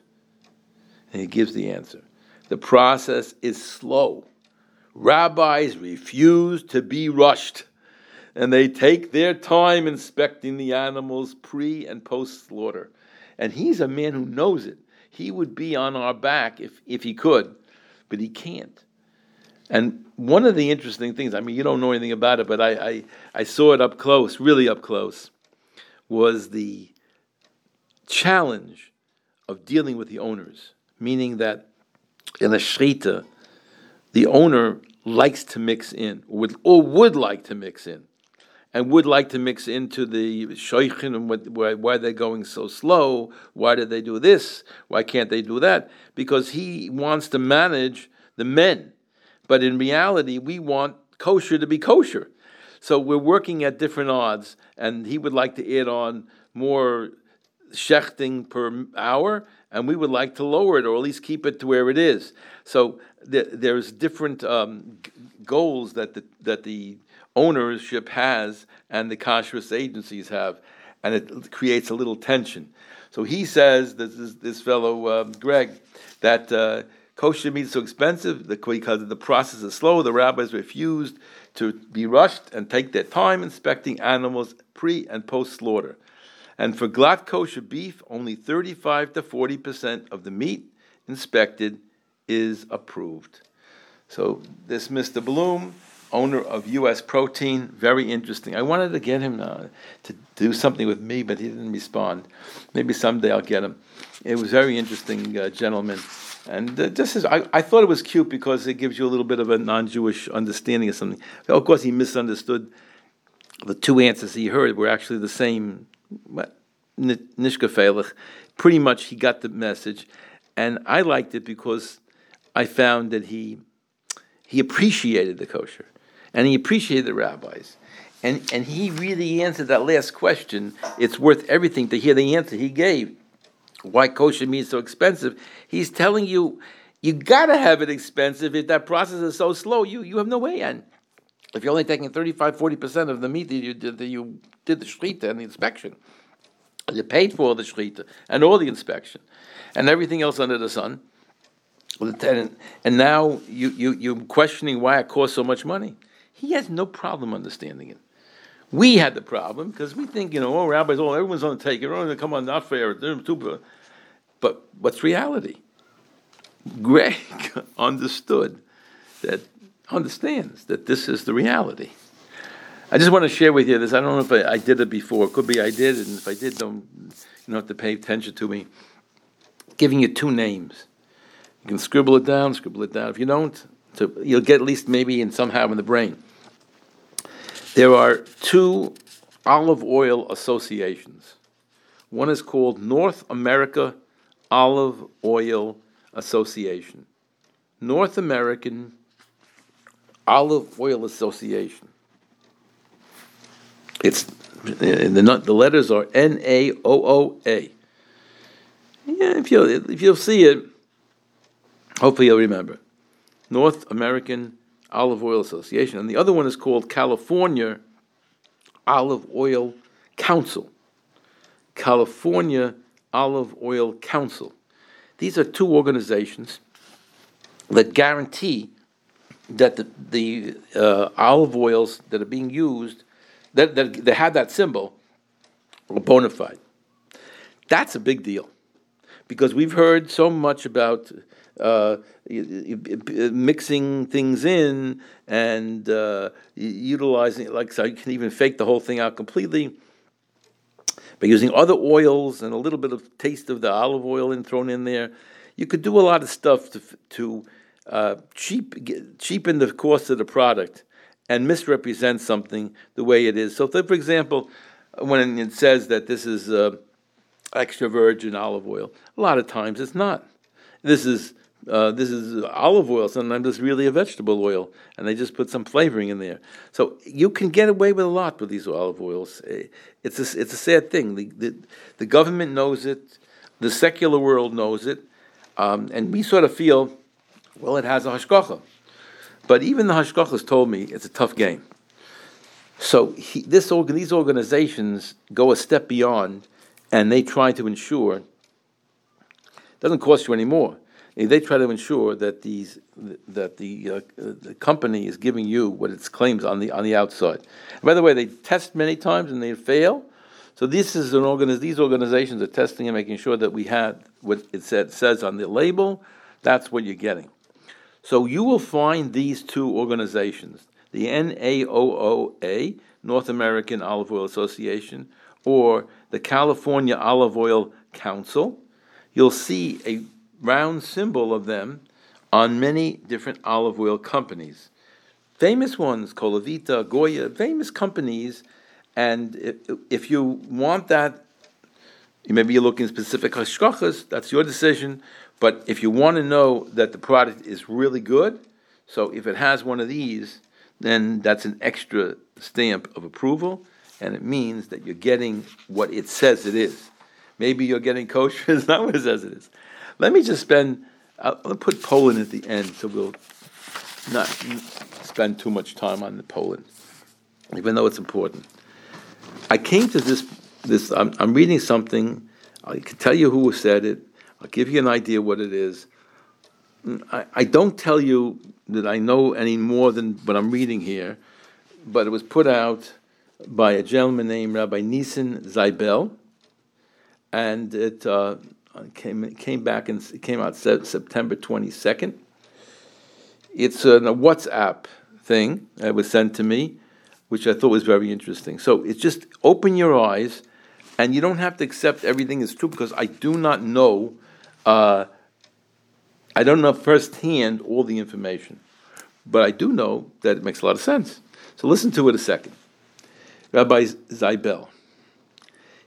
And he gives the answer: the process is slow. Rabbis refuse to be rushed, and they take their time inspecting the animals pre and post slaughter. And he's a man who knows it. He would be on our back if if he could, but he can't. And one of the interesting things, I mean, you don't know anything about it, but I, I, I saw it up close, really up close, was the challenge of dealing with the owners, meaning that in a shrita, the owner likes to mix in, or would, or would like to mix in, and would like to mix into the shoichin and what, why, why they're going so slow, why did they do this, why can't they do that, because he wants to manage the men. But in reality, we want kosher to be kosher. So we're working at different odds, and he would like to add on more shechting per hour, and we would like to lower it or at least keep it to where it is. So th- there's different um, g- goals that the, that the ownership has and the kosherous agencies have, and it creates a little tension. So he says, this, is, this fellow uh, Greg, that... Uh, kosher meat is so expensive because the process is slow. The rabbis refused to be rushed and take their time inspecting animals pre and post slaughter. And for glatt kosher beef, only thirty-five to forty percent of the meat inspected is approved. So this Mister Bloom, owner of U S Protein, very interesting. I wanted to get him uh, to do something with me, but he didn't respond. Maybe someday I'll get him. It was a very interesting uh, gentleman. And uh, this is, I, I thought it was cute because it gives you a little bit of a non-Jewish understanding of something. So of course, he misunderstood. The two answers he heard were actually the same. Nishkefelich. Pretty much he got the message. And I liked it because I found that he he appreciated the kosher. And he appreciated the rabbis. And, and he really answered that last question. It's worth everything to hear the answer he gave. Why kosher meat is so expensive? He's telling you, you gotta have it expensive. If that process is so slow, you, you have no way in. If you're only taking thirty-five, forty percent of the meat that you did, that you did the shrita and the inspection, you paid for the shrita and all the inspection and everything else under the sun. And now you, you, you're questioning why it costs so much money. He has no problem understanding it. We had the problem because we think, you know, oh, rabbis, oh, everyone's going to take it. Everyone's going to come on, not fair. But what's reality? Greg understood that, understands that this is the reality. I just want to share with you this. I don't know if I, I did it before. It could be I did, and if I did, don't you don't have to pay attention to me. I'm giving you two names. You can scribble it down, scribble it down. If you don't, so you'll get at least maybe in somehow in the brain. There are two olive oil associations. One is called North America Olive Oil Association. North American Olive Oil Association. It's the the letters are N A O O A. Yeah, if you if you'll see it, hopefully you'll remember. North American Olive Oil Association, and the other one is called California Olive Oil Council. California Olive Oil Council. These are two organizations that guarantee that the, the uh, olive oils that are being used, that, that, that have that symbol, are bona fide. That's a big deal, because we've heard so much about uh, mixing things in and uh, utilizing it, like so you can even fake the whole thing out completely by using other oils and a little bit of taste of the olive oil in, thrown in there. You could do a lot of stuff to to uh, cheap, get, cheapen the cost of the product and misrepresent something the way it is. So, if, for example, when it says that this is uh, extra virgin olive oil, a lot of times it's not. This is uh, this is olive oil. Sometimes it's really a vegetable oil, and they just put some flavoring in there. So you can get away with a lot with these olive oils. It's a, it's a sad thing. The, the the government knows it. The secular world knows it. Um, and we sort of feel, well, it has a hashgacha. But even the hashgachas told me it's a tough game. So he, this organ, these organizations go a step beyond, and they try to ensure, it doesn't cost you any more. They try to ensure that these that the uh, the company is giving you what it claims on the on the outside. By the way, they test many times and they fail. So this is an organiz- these organizations are testing and making sure that we had what it said, says on the label. That's what you're getting. So you will find these two organizations, the N A O O A, North American Olive Oil Association, or the California Olive Oil Council. You'll see a round symbol of them on many different olive oil companies. Famous ones, Colavita, Goya, famous companies. And if you want that, maybe you're looking specific hashgachas, that's your decision. But if you want to know that the product is really good, so if it has one of these, then that's an extra stamp of approval, and it means that you're getting what it says it is. Maybe you're getting kosher, it's not what it says it is. Let me just spend, I'll, I'll put Poland at the end, so we'll not spend too much time on the Poland, even though it's important. I came to this, this. I'm, I'm reading something. I can tell you who said it. I'll give you an idea what it is. I, I don't tell you that I know any more than what I'm reading here, but it was put out by a gentleman named Rabbi Nissen Zibel, and it uh, came it came back and it came out September twenty-second. It's a, a WhatsApp thing that was sent to me, which I thought was very interesting. So it's just open your eyes, and you don't have to accept everything as true, because I do not know, uh, I don't know firsthand all the information. But I do know that it makes a lot of sense. So listen to it a second. Rabbi Zibel,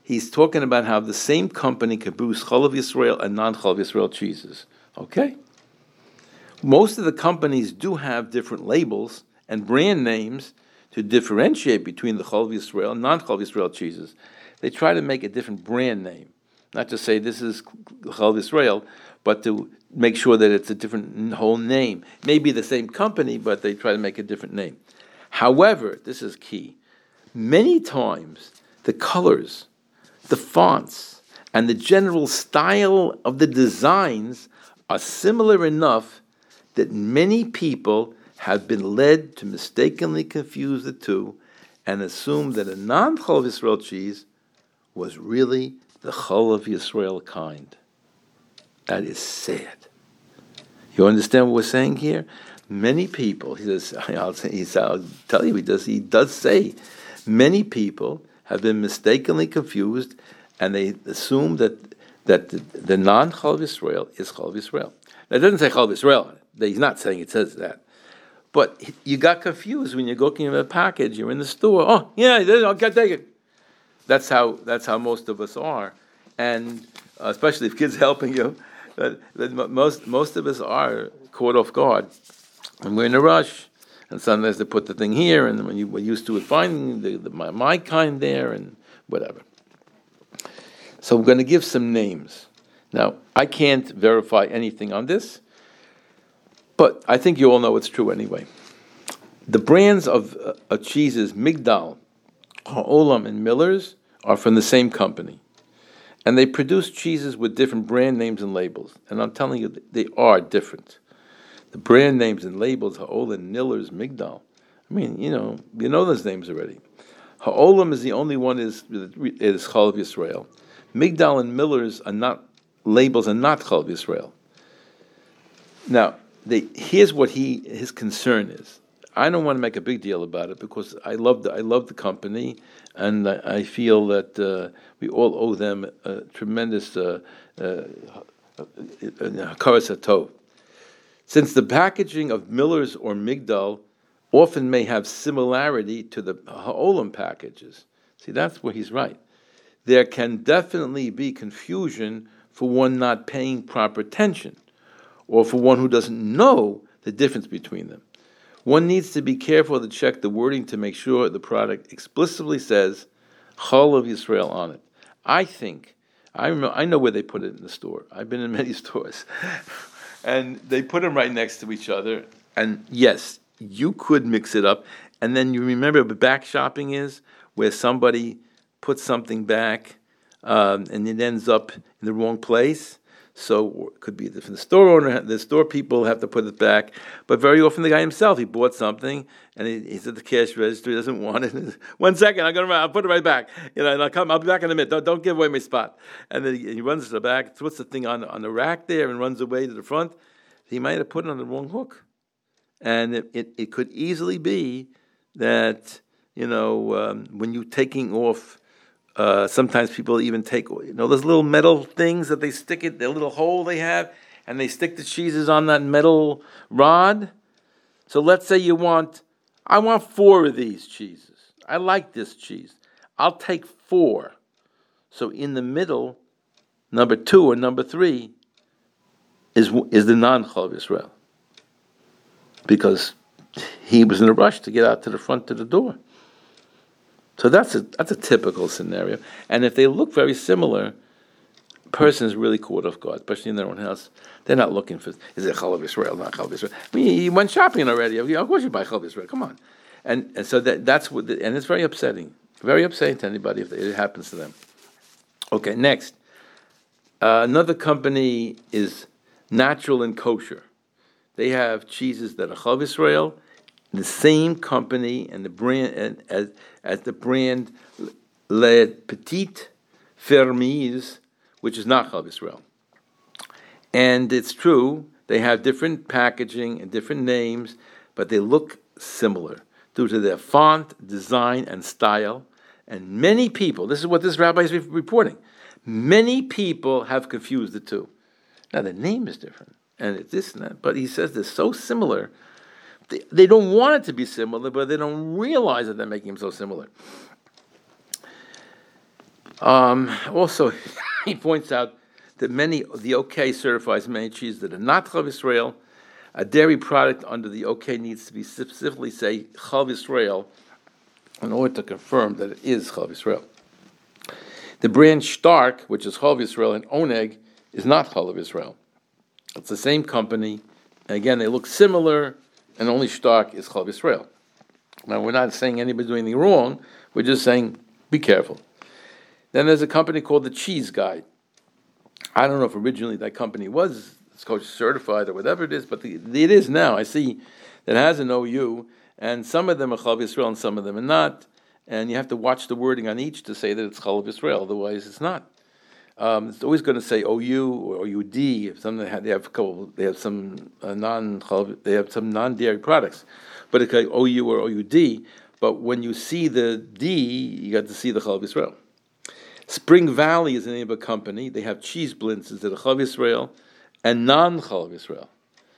he's talking about how the same company can produce Chalv Yisrael and non-Chalv Yisrael cheeses. Okay? Most of the companies do have different labels and brand names to differentiate between the Chalv Yisrael and non-Chalv Yisrael cheeses. They try to make a different brand name, not to say this is Chalv Yisrael, but to make sure that it's a different whole name. Maybe the same company, but they try to make a different name. However, this is key, many times the colors, the fonts, and the general style of the designs are similar enough that many people have been led to mistakenly confuse the two and assume that a non-Chalv Yisrael cheese was really the Chalv Yisrael kind. That is sad. You understand what we're saying here? Many people, he says, I'll, say, he says, I'll tell you, he does, he does say, many people have been mistakenly confused, and they assume that that the, the non-Chalv Yisrael is Chalv Yisrael. Now, it doesn't say Chalv Yisrael. He's not saying it says that. But you got confused when you're looking at a package. You're in the store. Oh, yeah, I can't take it. That's how that's how most of us are, and uh, especially if kids helping you, uh, most most of us are caught off guard, and we're in a rush. And sometimes they put the thing here, and when you were used to it, finding the, the, my, my kind there, and whatever. So I'm going to give some names. Now I can't verify anything on this, but I think you all know it's true anyway. The brands of uh, uh, cheeses, Migdal, Ha'olam, and Millers, are from the same company. And they produce cheeses with different brand names and labels. And I'm telling you, they are different. The brand names and labels, Ha'olam, Millers, Migdal. I mean, you know, you know those names already. Ha'olam is the only one is, is Chalv Yisrael. Migdal and Millers are not, labels are not Chalv Yisrael. Now, they, here's what he his concern is. I don't want to make a big deal about it because I love the I love the company, and I, I feel that uh, we all owe them a tremendous uh, uh, hakaras hatov. Since the packaging of Millers or Migdal often may have similarity to the Ha'olam packages, see that's where he's right. There can definitely be confusion for one not paying proper attention, or for one who doesn't know the difference between them. One needs to be careful to check the wording to make sure the product explicitly says Chalv Yisrael on it. I think, I remember, I know where they put it in the store. I've been in many stores. And they put them right next to each other. And yes, you could mix it up. And then you remember what back shopping is, where somebody puts something back um, and it ends up in the wrong place. So it could be the, the store owner, the store people have to put it back. But very often the guy himself, he bought something, and he, he's at the cash register, he doesn't want it. One second, I'm gonna, I'll put it right back. You know, and I'll come, I'll be back in a minute. Don't, don't give away my spot. And then he, he runs to the back, puts the thing on, on the rack there, and runs away to the front. He might have put it on the wrong hook. And it, it, it could easily be that, you know, um, when you're taking off, Uh, sometimes people even take, you know, those little metal things that they stick it, the little hole they have, and they stick the cheeses on that metal rod. So let's say you want, I want four of these cheeses. I like this cheese. I'll take four. So in the middle, number two or number three is is the non-Chalv Yisrael, because he was in a rush to get out to the front to the door. So that's a that's a typical scenario. And if they look very similar, a person is really caught off guard, especially in their own house. They're not looking for, is it Chalv Yisrael, not Chalv Yisrael? I mean, you went shopping already. Of course you buy Chalv Yisrael, come on. And and so that that's what, the, and it's very upsetting. Very upsetting to anybody if it happens to them. Okay, next. Uh, another company is Natural and Kosher. They have cheeses that are Chalv Yisrael, the same company and the brand and, as as the brand Le Petite Fermise, which is not Chalv Yisrael. And it's true, they have different packaging and different names, but they look similar due to their font, design, and style. And many people, this is what this rabbi is re- reporting, many people have confused the two. Now, the name is different, and it's this and that, but he says they're so similar. They, they don't want it to be similar, but they don't realize that they're making them so similar. Um, also, he points out that many the OK certifies many cheeses that are not Chalv Yisrael. A dairy product under the OK needs to be specifically say Chalv Yisrael in order to confirm that it is Chalv Yisrael. The brand Shtark, which is Chalv Yisrael, and Oneg is not Chalv Yisrael. It's the same company. And again, they look similar. And only Shtark is Chalv Yisrael. Now, we're not saying anybody's doing anything wrong. We're just saying, be careful. Then there's a company called the Cheese Guide. I don't know if originally that company was kosher certified or whatever it is, but the, the, it is now. I see that it has an O U, and some of them are Chalv Yisrael and some of them are not. And you have to watch the wording on each to say that it's Chalv Yisrael, otherwise it's not. Um, it's always going to say O U or O U D. If some they have, they have a couple, they have some uh, non they have some non-dairy products, but it's like O U or O U D. But when you see the D, you got to see the Chalv Yisrael. Spring Valley is the name of a company. They have cheese blends instead of Chalv Yisrael and non-Chalv Yisrael.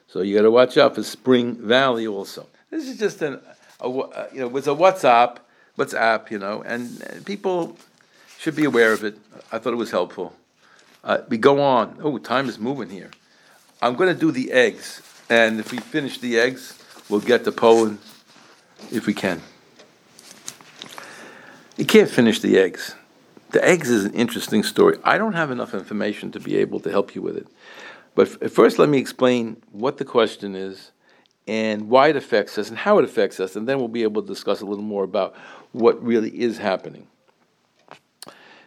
So you got to watch out for Spring Valley also. This is just an a, a, you know it's a WhatsApp WhatsApp you know and, and people should be aware of it. I thought it was helpful. Uh, we go on. Oh, time is moving here. I'm going to do the eggs. And if we finish the eggs, we'll get to Poland if we can. You can't finish the eggs. The eggs is an interesting story. I don't have enough information to be able to help you with it. But f- first, let me explain what the question is and why it affects us and how it affects us, and then we'll be able to discuss a little more about what really is happening.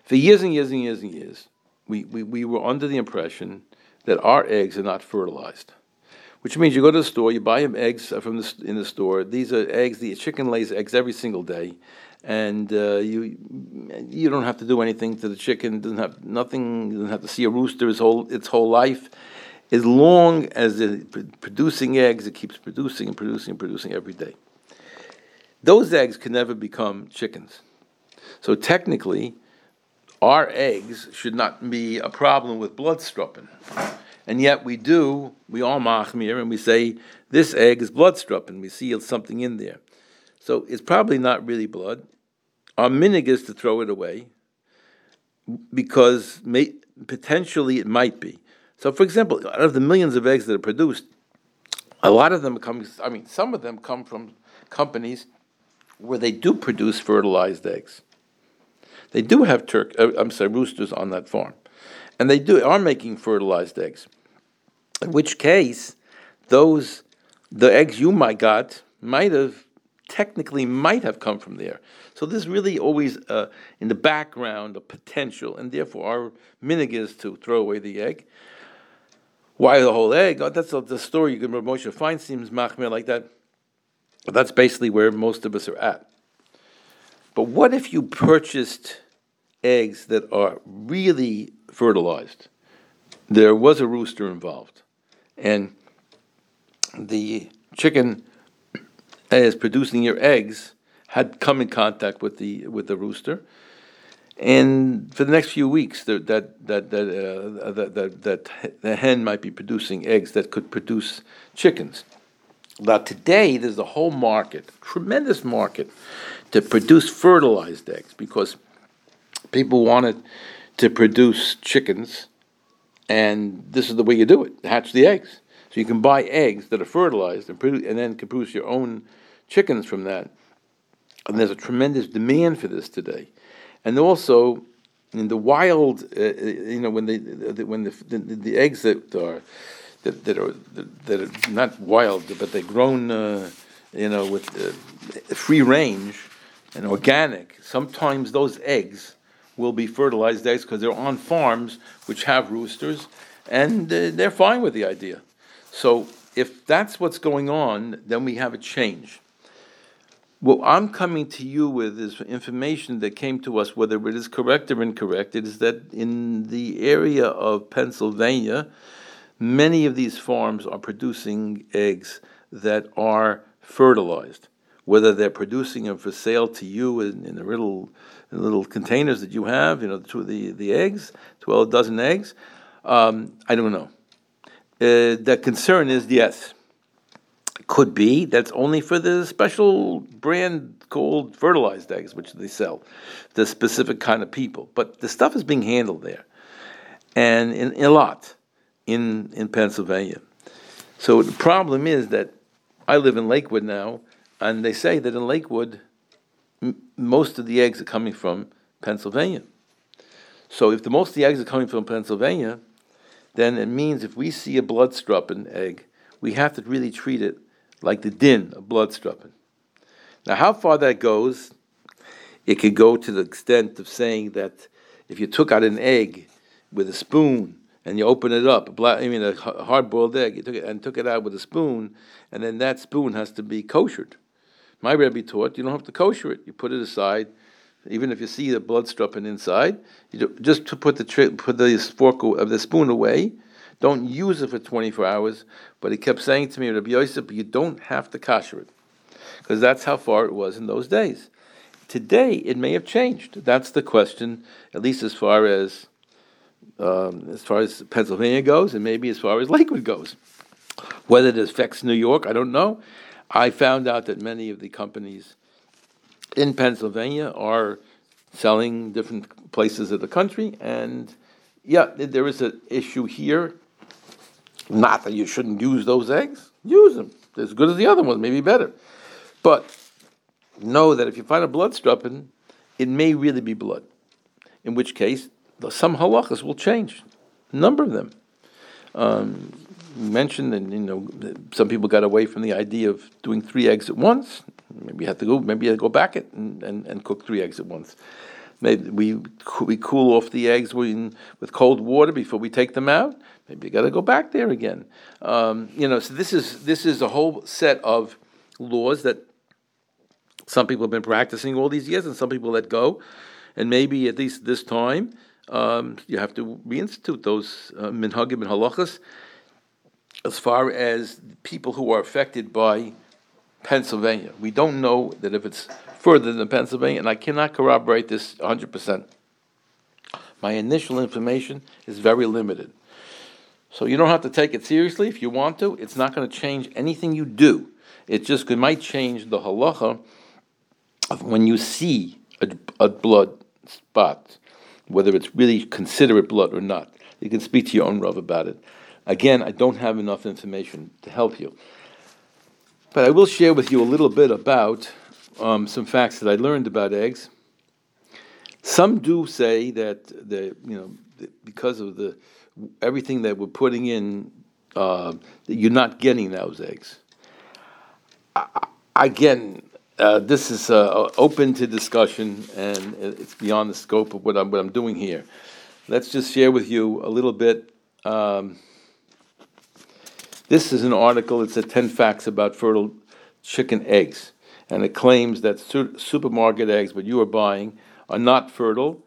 For years and years and years and years, we, we, we were under the impression that our eggs are not fertilized, which means you go to the store, you buy eggs from the, in the store. These are eggs, the chicken lays eggs every single day, and uh, you you don't have to do anything to the chicken. Doesn't have nothing. Doesn't have to see a rooster its whole its whole life. As long as it's producing eggs, it keeps producing and producing and producing every day. Those eggs can never become chickens. So technically, our eggs should not be a problem with bloodstrupping. And yet we do, we all machmir, and we say, this egg is bloodstrupping. We see something in there. So it's probably not really blood. Our minig is to throw it away because may, potentially it might be. So for example, out of the millions of eggs that are produced, a lot of them come, I mean, some of them come from companies where they do produce fertilized eggs. They do have turk, uh, I'm sorry, roosters on that farm. And they do are making fertilized eggs. In which case, those the eggs you might got might have technically might have come from there. So there's really always uh, in the background a potential, and therefore our minig is to throw away the egg. Why the whole egg? Oh, that's the story. You can remember Moshe Feinstein's machmir like that. But that's basically where most of us are at. But what if you purchased eggs that are really fertilized? There was a rooster involved, and the chicken that is producing your eggs had come in contact with the with the rooster, and for the next few weeks, the, that that that uh, that that that the hen might be producing eggs that could produce chickens. Now today, there's a whole market, tremendous market, to produce fertilized eggs because people wanted to produce chickens, and this is the way you do it: hatch the eggs. So you can buy eggs that are fertilized, and, produce, and then can produce your own chickens from that. And there's a tremendous demand for this today. And also, in the wild, uh, you know, when they, the, when the, the the eggs that are that, that are that are not wild, but they're grown, uh, you know, with uh, free range and organic. Sometimes those eggs will be fertilized eggs because they're on farms which have roosters, and uh, they're fine with the idea. So if that's what's going on, then we have a change. What I'm coming to you with is information that came to us, whether it is correct or incorrect. It is that in the area of Pennsylvania, many of these farms are producing eggs that are fertilized. Whether they're producing them for sale to you in, in the little in little containers that you have, you know, the the, the eggs, twelve dozen eggs, um, I don't know. Uh, the concern is yes, could be that's only for the special brand called fertilized eggs, which they sell, the specific kind of people. But the stuff is being handled there, and in, in a lot in in Pennsylvania. So the problem is that I live in Lakewood now. And they say that in Lakewood, m- most of the eggs are coming from Pennsylvania. So if the most of the eggs are coming from Pennsylvania, then it means if we see a bloodstrupping egg, we have to really treat it like the din of bloodstrupping. Now, how far that goes, it could go to the extent of saying that if you took out an egg with a spoon and you open it up, a black, I mean a hard-boiled egg, you took it and took it out with a spoon, and then that spoon has to be koshered. My Rebbe taught you don't have to kosher it. You put it aside, even if you see the bloodstrupping inside. You do, just to put the tri- put the fork of the spoon away. Don't use it for twenty-four hours. But he kept saying to me, Rabbi Yosef, you don't have to kosher it, because that's how far it was in those days. Today it may have changed. That's the question, at least as far as um, as far as Pennsylvania goes, and maybe as far as Lakewood goes. Whether it affects New York, I don't know. I found out that many of the companies in Pennsylvania are selling different places of the country, and yeah, there is an issue here. Not that you shouldn't use those eggs. Use them. They're as good as the other ones, maybe better. But know that if you find a bloodstrupping, it may really be blood, in which case some halachas will change, a number of them. Um, mentioned, and you know, some people got away from the idea of doing three eggs at once. Maybe you have to go. Maybe you have to go back it and, and, and cook three eggs at once. Maybe we we cool off the eggs with cold water before we take them out. Maybe you got to go back there again. Um, you know, so this is this is a whole set of laws that some people have been practicing all these years, and some people let go. And maybe at least this time, um, you have to reinstitute those uh, minhagim and halachas. As far as people who are affected by Pennsylvania, we don't know that if it's further than Pennsylvania, and I cannot corroborate this one hundred percent. My initial information is very limited. So you don't have to take it seriously if you want to. It's not going to change anything you do. It just it might change the halacha of when you see a, a blood spot, whether it's really considerate blood or not. You can speak to your own Rav about it. Again, I don't have enough information to help you. But I will share with you a little bit about um, some facts that I learned about eggs. Some do say that the you know because of the everything that we're putting in, uh, that you're not getting those eggs. I, again, uh, this is uh, open to discussion, and it's beyond the scope of what I'm what I'm doing here. Let's just share with you a little bit. Um, This is an article. It's a ten facts about fertile chicken eggs, and it claims that su- supermarket eggs, what you are buying, are not fertile.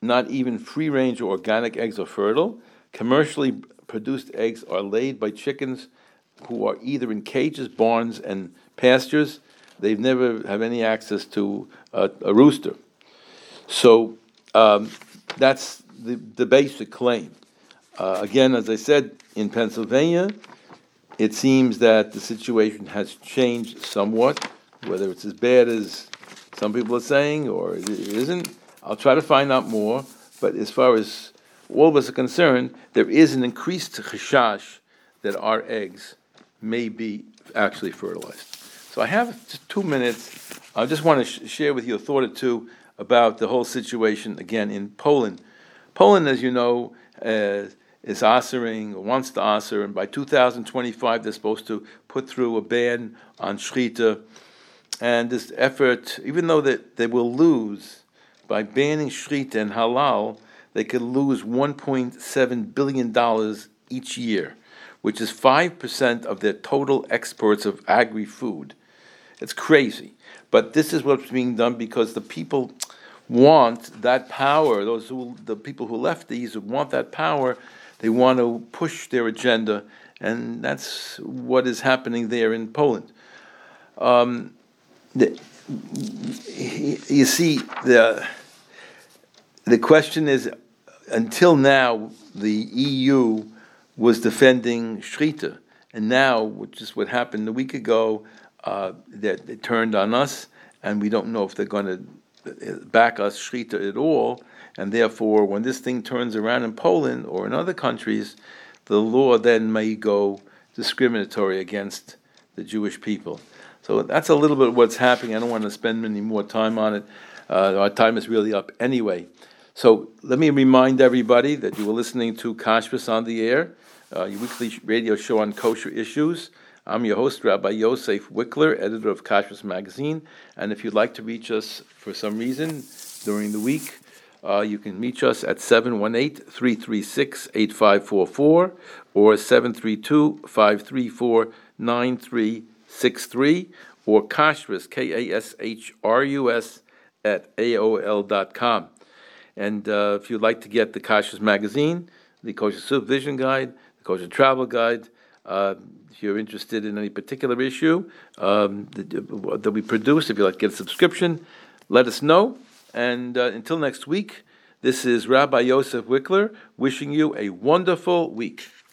Not even free-range or organic eggs are fertile. Commercially produced eggs are laid by chickens who are either in cages, barns, and pastures. They've never have any access to uh, a rooster. So um, that's the, the basic claim. Uh, again, as I said, in Pennsylvania, it seems that the situation has changed somewhat, whether it's as bad as some people are saying or it isn't. I'll try to find out more, but as far as all of us are concerned, there is an increased chashash that our eggs may be actually fertilized. So I have two minutes. I just want to sh- share with you a thought or two about the whole situation, again, in Poland. Poland, as you know, uh, is ossering, or wants to osser, and by two thousand twenty-five they're supposed to put through a ban on shchita. And this effort, even though they, they will lose, by banning shchita and halal, they could lose one point seven billion dollars each year, which is five percent of their total exports of agri-food. It's crazy. But this is what's being done because the people want that power. Those who, the people who left these, who want that power, they want to push their agenda, and that's what is happening there in Poland. Um, the, you see, the the question is, until now, the E U was defending shchita, and now, which is what happened a week ago, uh, that they, they turned on us, and we don't know if they're going to back us shchita at all. And therefore, when this thing turns around in Poland or in other countries, the law then may go discriminatory against the Jewish people. So that's a little bit what's happening. I don't want to spend any more time on it. Uh, our time is really up anyway. So let me remind everybody that you were listening to Kashris on the Air, uh, your weekly radio show on kosher issues. I'm your host, Rabbi Yosef Wickler, editor of Kashris Magazine. And if you'd like to reach us for some reason during the week, Uh, you can reach us at seven one eight, three three six, eight five four four or seven three two, five three four, nine three six three or Kashrus, K A S H R U S, at A O L dot com. And uh, if you'd like to get the Kashrus Magazine, the Kosher Supervision Guide, the Kosher Travel Guide, uh, if you're interested in any particular issue um, that, that we produce, if you'd like to get a subscription, let us know. And uh, until next week, this is Rabbi Yosef Wickler wishing you a wonderful week.